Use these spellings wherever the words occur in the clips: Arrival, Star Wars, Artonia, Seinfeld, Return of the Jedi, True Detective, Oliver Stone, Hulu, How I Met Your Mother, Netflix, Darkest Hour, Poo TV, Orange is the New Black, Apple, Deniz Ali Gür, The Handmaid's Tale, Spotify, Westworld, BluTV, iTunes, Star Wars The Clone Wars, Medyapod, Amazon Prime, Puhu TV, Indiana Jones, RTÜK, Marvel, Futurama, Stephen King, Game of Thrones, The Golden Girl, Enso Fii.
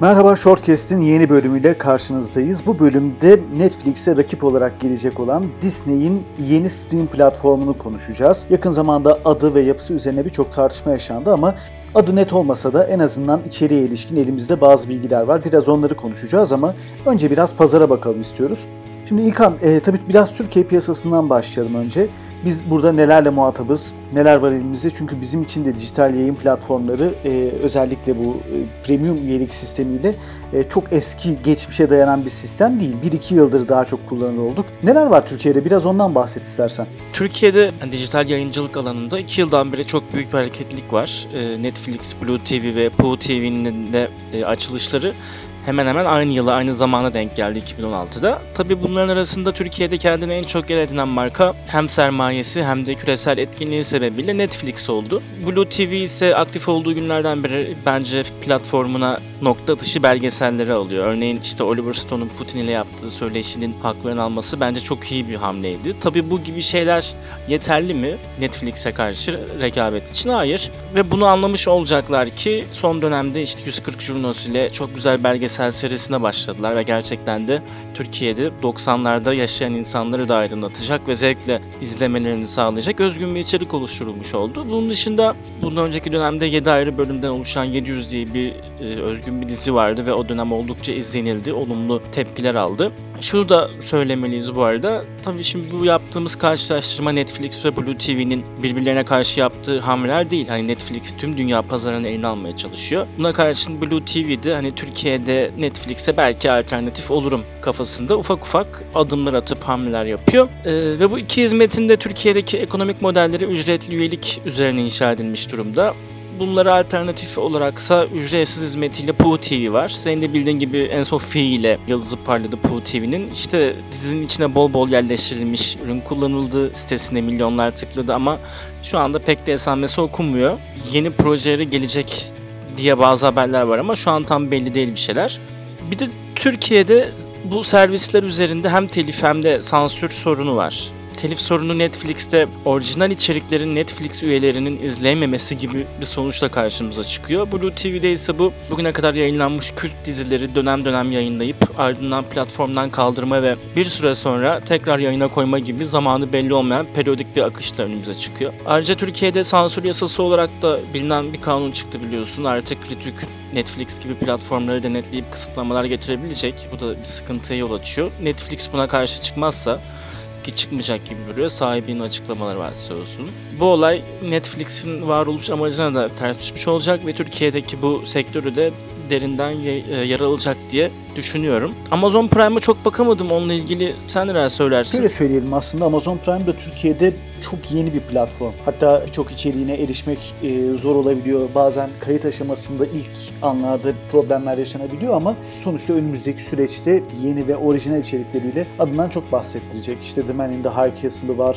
Merhaba, Shortcast'in yeni bölümüyle karşınızdayız. Bu bölümde Netflix'e rakip olarak gelecek olan Disney'in yeni stream platformunu konuşacağız. Yakın zamanda adı ve yapısı üzerine birçok tartışma yaşandı ama adı net olmasa da en azından içeriğe ilişkin elimizde bazı bilgiler var. Biraz onları konuşacağız ama önce biraz pazara bakalım istiyoruz. Şimdi İlkan, tabii biraz Türkiye piyasasından başlayalım önce. Biz burada nelerle muhatabız, neler var elimizde? Çünkü bizim için de dijital yayın platformları özellikle bu premium üyelik sistemiyle çok eski, geçmişe dayanan bir sistem değil. 1-2 yıldır daha çok kullanır olduk. Neler var Türkiye'de? Biraz ondan bahset istersen. Türkiye'de dijital yayıncılık alanında 2 yıldan beri çok büyük bir hareketlilik var. Netflix, BluTV ve Puhu TV'nin de açılışları hemen hemen aynı yıla, aynı zamana denk geldi 2016'da. Tabii bunların arasında Türkiye'de kendini en çok yer edinen marka hem sermayesi hem de küresel etkinliği sebebiyle Netflix oldu. BluTV ise aktif olduğu günlerden beri bence platformuna nokta atışı belgeselleri alıyor. Örneğin işte Oliver Stone'un Putin ile yaptığı söyleşinin haklarını alması bence çok iyi bir hamleydi. Tabii bu gibi şeyler yeterli mi Netflix'e karşı rekabet için? Hayır. Ve bunu anlamış olacaklar ki son dönemde işte 140 Jurnos ile çok güzel belgesel serisine başladılar ve gerçekten de Türkiye'de 90'larda yaşayan insanları da aydınlatacak ve zevkle izlemelerini sağlayacak özgün bir içerik oluşturulmuş oldu. Bunun dışında bundan önceki dönemde 7 ayrı bölümden oluşan 700 diye bir özgün bir dizi vardı ve o dönem oldukça izlenildi, olumlu tepkiler aldı. Şunu da söylemeliyiz bu arada. Tabii şimdi bu yaptığımız karşılaştırma Netflix ve BluTV'nin birbirlerine karşı yaptığı hamleler değil. Hani Netflix tüm dünya pazarını eline almaya çalışıyor. Buna karşın BluTV'de hani Türkiye'de Netflix'e belki alternatif olurum kafasında ufak ufak adımlar atıp hamleler yapıyor. Ve bu iki hizmetin de Türkiye'deki ekonomik modelleri ücretli üyelik üzerine inşa edilmiş durumda. Bunlara alternatif olaraksa ücretsiz hizmetiyle Poo TV var. Senin de bildiğin gibi Enso Fii ile yıldızı parladı Poo TV'nin. İşte dizinin içine bol bol yerleştirilmiş ürün kullanıldı. Sitesine milyonlar tıkladı ama şu anda pek de esamesi okunmuyor. Yeni projeleri gelecek diye bazı haberler var ama şu an tam belli değil bir şeyler. Bir de Türkiye'de bu servisler üzerinde hem telif hem de sansür sorunu var. Telif sorunu Netflix'te orijinal içeriklerin Netflix üyelerinin izleyememesi gibi bir sonuçla karşımıza çıkıyor. BluTV'de ise bu bugüne kadar yayınlanmış kült dizileri dönem dönem yayınlayıp ardından platformdan kaldırma ve bir süre sonra tekrar yayına koyma gibi zamanı belli olmayan periyodik bir akışla önümüze çıkıyor. Ayrıca Türkiye'de sansür yasası olarak da bilinen bir kanun çıktı biliyorsun. Artık RTÜK Netflix gibi platformları denetleyip kısıtlamalar getirebilecek. Bu da bir sıkıntıya yol açıyor. Netflix buna karşı çıkmazsa ki çıkmayacak gibi duruyor. Sahibinin açıklamaları var size olsun. Bu olay Netflix'in varoluş amacına da ters düşmüş olacak ve Türkiye'deki bu sektörü de derinden yara alacak diye düşünüyorum. Amazon Prime'a çok bakamadım. Onunla ilgili sen neler söylersin? Şöyle söyleyelim, aslında Amazon Prime de Türkiye'de çok yeni bir platform. Hatta birçok içeriğine erişmek zor olabiliyor. Bazen kayıt aşamasında ilk anlarda problemler yaşanabiliyor ama sonuçta önümüzdeki süreçte yeni ve orijinal içerikleriyle adından çok bahsettirecek. İşte The Man in the High Castle var,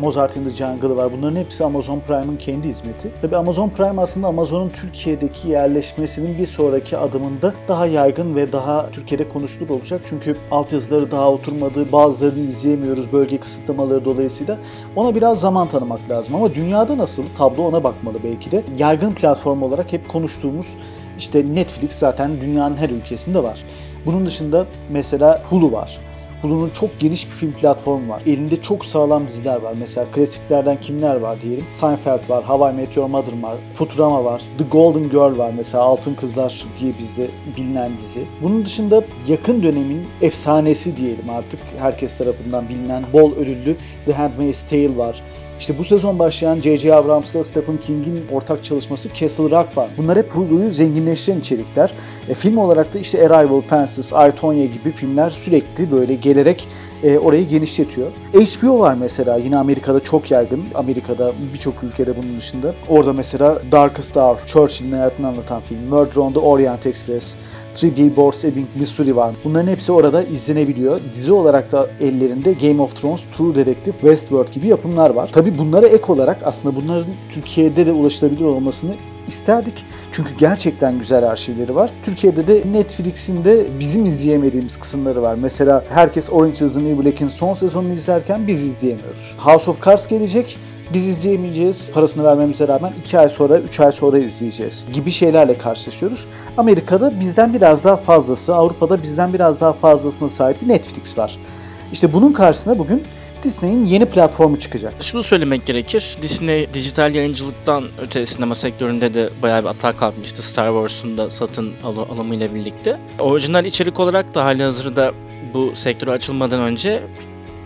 Mozart in the Jungle var. Bunların hepsi Amazon Prime'ın kendi hizmeti. Tabii Amazon Prime aslında Amazon'un Türkiye'deki yerleşmesinin bir sonraki adımında daha yaygın ve daha Türkiye'de konuşulur olacak. Çünkü altyazıları daha oturmadı, bazılarını izleyemiyoruz bölge kısıtlamaları dolayısıyla. Ona biraz zaman tanımak lazım ama dünyada nasıl tablo ona bakmalı belki de. Yaygın platform olarak hep konuştuğumuz işte Netflix zaten dünyanın her ülkesinde var. Bunun dışında mesela Hulu var. Hulu'nun çok geniş bir film platformu var. Elinde çok sağlam diziler var. Mesela klasiklerden kimler var diyelim. Seinfeld var, How I Met Your Mother var, Futurama var, The Golden Girl var mesela, Altın Kızlar diye bizde bilinen dizi. Bunun dışında yakın dönemin efsanesi diyelim artık herkes tarafından bilinen bol ödüllü The Handmaid's Tale var. İşte bu sezon başlayan J.J. Abrams'la Stephen King'in ortak çalışması Castle Rock var. Bunlar hep Hulu'yu zenginleştiren içerikler. Film olarak da işte Arrival, Fences, Artonia gibi filmler sürekli böyle gelerek orayı genişletiyor. HBO var mesela, yine Amerika'da çok yaygın. Amerika'da birçok ülkede bunun dışında. Orada mesela Darkest Hour, Churchill'in hayatını anlatan film, Murder on the Orient Express, 3 Billboards Ebbing, Missouri var. Bunların hepsi orada izlenebiliyor. Dizi olarak da ellerinde Game of Thrones, True Detective, Westworld gibi yapımlar var. Tabii bunlara ek olarak aslında bunların Türkiye'de de ulaşılabilir olmasını isterdik. Çünkü gerçekten güzel arşivleri var. Türkiye'de de Netflix'in de bizim izleyemediğimiz kısımları var. Mesela herkes Orange is the New Black'in son sezonunu izlerken biz izleyemiyoruz. House of Cards gelecek. Biz izleyemeyeceğiz, parasını vermemize rağmen 2 ay sonra, 3 ay sonra izleyeceğiz gibi şeylerle karşılaşıyoruz. Amerika'da bizden biraz daha fazlası, Avrupa'da bizden biraz daha fazlasına sahip bir Netflix var. İşte bunun karşısına bugün Disney'in yeni platformu çıkacak. Şunu söylemek gerekir, Disney dijital yayıncılıktan öte sinema sektöründe de bayağı bir atağa kalkmıştı Star Wars'un da satın alımıyla birlikte. Orijinal içerik olarak da halihazırda bu sektöre açılmadan önce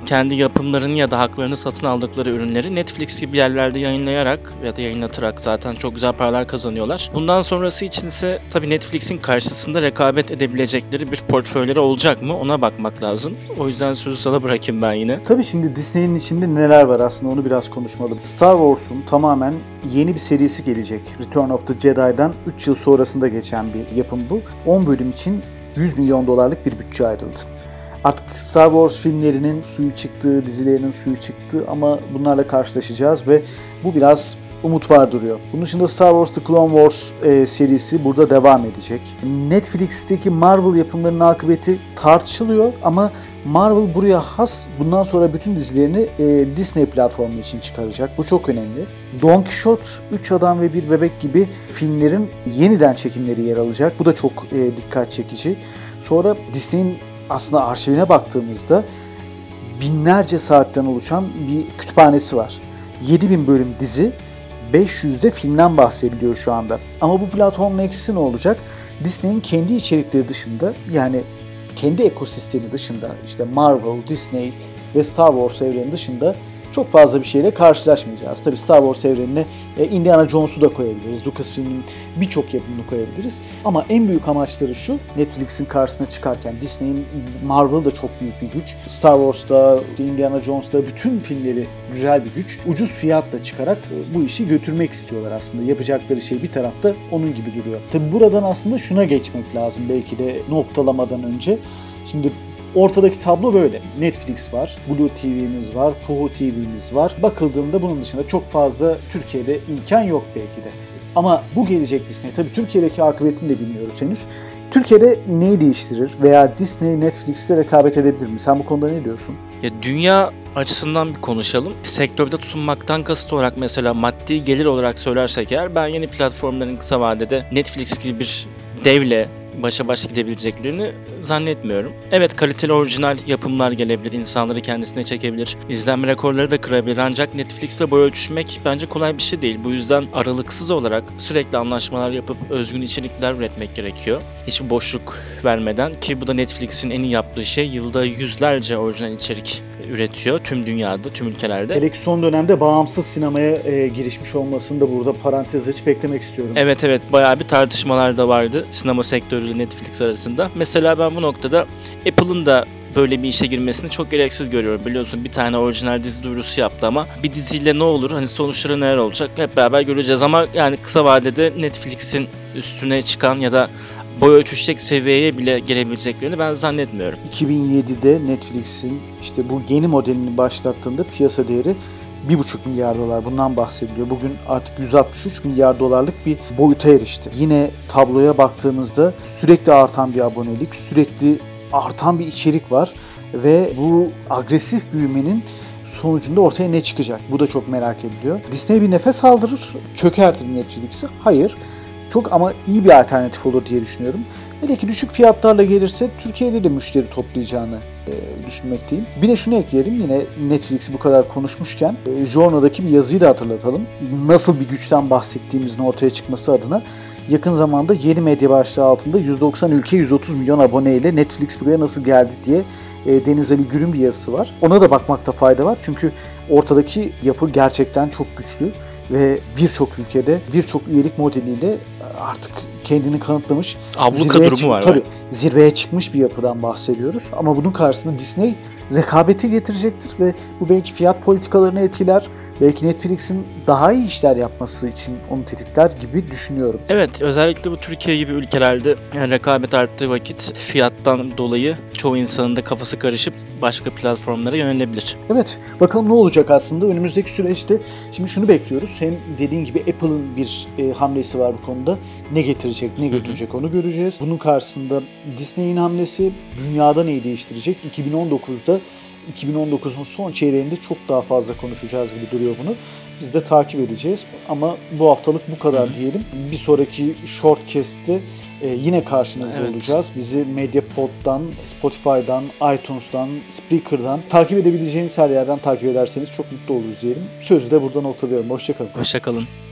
kendi yapımlarını ya da haklarını satın aldıkları ürünleri Netflix gibi yerlerde yayınlayarak ya da yayınlatarak zaten çok güzel paralar kazanıyorlar. Bundan sonrası içinse tabii Netflix'in karşısında rekabet edebilecekleri bir portföyleri olacak mı ona bakmak lazım. O yüzden sözü sana bırakayım ben yine. Tabii şimdi Disney'in içinde neler var aslında onu biraz konuşmalım. Star Wars'un tamamen yeni bir serisi gelecek. Return of the Jedi'dan 3 yıl sonrasında geçen bir yapım bu. 10 bölüm için $100 milyon bir bütçe ayrıldı. Artık Star Wars filmlerinin suyu çıktığı, dizilerinin suyu çıktığı ama bunlarla karşılaşacağız ve bu biraz umut var duruyor. Bunun dışında Star Wars The Clone Wars serisi burada devam edecek. Netflix'teki Marvel yapımlarının akıbeti tartışılıyor ama Marvel buraya has bundan sonra bütün dizilerini Disney platformu için çıkaracak. Bu çok önemli. Don Quixote, 3 Adam ve Bir Bebek gibi filmlerin yeniden çekimleri yer alacak. Bu da çok dikkat çekici. Sonra Disney'in aslında arşivine baktığımızda binlerce saatten oluşan bir kütüphanesi var. 7000 bölüm dizi, 500'de filmden bahsediliyor şu anda. Ama bu platformun eksisi ne olacak? Disney'in kendi içerikleri dışında, yani kendi ekosistemi dışında, işte Marvel, Disney ve Star Wars evreni dışında çok fazla bir şeyle karşılaşmayacağız. Tabii Star Wars evrenine Indiana Jones'u da koyabiliriz. Lucasfilm'in birçok yapımını koyabiliriz. Ama en büyük amaçları şu, Netflix'in karşısına çıkarken Disney'in Marvel'da çok büyük bir güç. Star Wars'ta, Indiana Jones'ta bütün filmleri güzel bir güç. Ucuz fiyatla çıkarak bu işi götürmek istiyorlar aslında. Yapacakları şey bir tarafta onun gibi duruyor. Tabii buradan aslında şuna geçmek lazım belki de noktalamadan önce. Şimdi ortadaki tablo böyle. Netflix var, BluTV'miz var, Puhu TV'miz var. Bakıldığında bunun dışında çok fazla Türkiye'de imkan yok belki de. Ama bu gelecek Disney. Tabii Türkiye'deki akıbetini de bilmiyoruz henüz. Türkiye'de neyi değiştirir veya Disney, Netflix'te rekabet edebilir mi? Sen bu konuda ne diyorsun? Ya dünya açısından bir konuşalım. Sektörde tutunmaktan kasıt olarak mesela maddi gelir olarak söylersek eğer ben yeni platformların kısa vadede Netflix gibi bir devle başa baş gidebileceklerini zannetmiyorum. Evet, kaliteli orijinal yapımlar gelebilir, insanları kendisine çekebilir, izlenme rekorları da kırabilir ancak Netflix'le boy ölçüşmek bence kolay bir şey değil. Bu yüzden aralıksız olarak sürekli anlaşmalar yapıp özgün içerikler üretmek gerekiyor. Hiçbir boşluk vermeden ki bu da Netflix'in en iyi yaptığı şey, yılda yüzlerce orijinal içerik üretiyor tüm dünyada, tüm ülkelerde. Hele ki son dönemde bağımsız sinemaya girişmiş olmasını da burada parantez açıp eklemek istiyorum. Evet, bayağı bir tartışmalar da vardı sinema sektörü ile Netflix arasında. Mesela ben bu noktada Apple'ın da böyle bir işe girmesini çok gereksiz görüyorum. Biliyorsun bir tane orijinal dizi duyurusu yaptı ama bir diziyle ne olur, hani sonuçları neler olacak hep beraber göreceğiz ama yani kısa vadede Netflix'in üstüne çıkan ya da boy ölçüşecek seviyeye bile gelebileceklerini ben zannetmiyorum. 2007'de Netflix'in işte bu yeni modelini başlattığında piyasa değeri $1,5 milyar bundan bahsediliyor. Bugün artık $163 milyar bir boyuta erişti. Yine tabloya baktığımızda sürekli artan bir abonelik, sürekli artan bir içerik var ve bu agresif büyümenin sonucunda ortaya ne çıkacak? Bu da çok merak ediliyor. Disney bir nefes aldırır, çökertir Netflix'i. Hayır. Çok ama iyi bir alternatif olur diye düşünüyorum. Hele ki düşük fiyatlarla gelirse Türkiye'de de müşteri toplayacağını düşünmekteyim. Bir de şunu ekleyelim, yine Netflix'i bu kadar konuşmuşken Jorna'daki bir yazıyı da hatırlatalım. Nasıl bir güçten bahsettiğimizin ortaya çıkması adına yakın zamanda yeni medya başlığı altında 190 ülke 130 milyon aboneyle Netflix buraya nasıl geldi diye Deniz Ali Gür'ün bir yazısı var. Ona da bakmakta fayda var çünkü ortadaki yapı gerçekten çok güçlü ve birçok ülkede birçok üyelik modeliyle artık kendini kanıtlamış, zirveye çıkmış bir yapıdan bahsediyoruz. Ama bunun karşısında Disney rekabeti getirecektir ve bu belki fiyat politikalarını etkiler, belki Netflix'in daha iyi işler yapması için onu tetikler gibi düşünüyorum. Evet, özellikle bu Türkiye gibi ülkelerde yani rekabet arttığı vakit fiyattan dolayı çoğu insanın da kafası karışıp başka platformlara yönelebilir. Evet, bakalım ne olacak aslında önümüzdeki süreçte. Şimdi şunu bekliyoruz. Hem dediğin gibi Apple'ın bir hamlesi var bu konuda. Ne getirecek, ne götürecek onu göreceğiz. Bunun karşısında Disney'in hamlesi dünyada neyi değiştirecek? 2019'da 2019'un son çeyreğinde çok daha fazla konuşacağız gibi duruyor bunu. Biz de takip edeceğiz. Ama bu haftalık bu kadar diyelim. Bir sonraki Shortcast'te yine karşınızda olacağız. Bizi Medyapod'dan, Spotify'dan, iTunes'dan, Spreaker'dan takip edebileceğiniz her yerden takip ederseniz çok mutlu oluruz diyelim. Sözü de burada noktalayalım. Hoşçakalın. Hoşçakalın.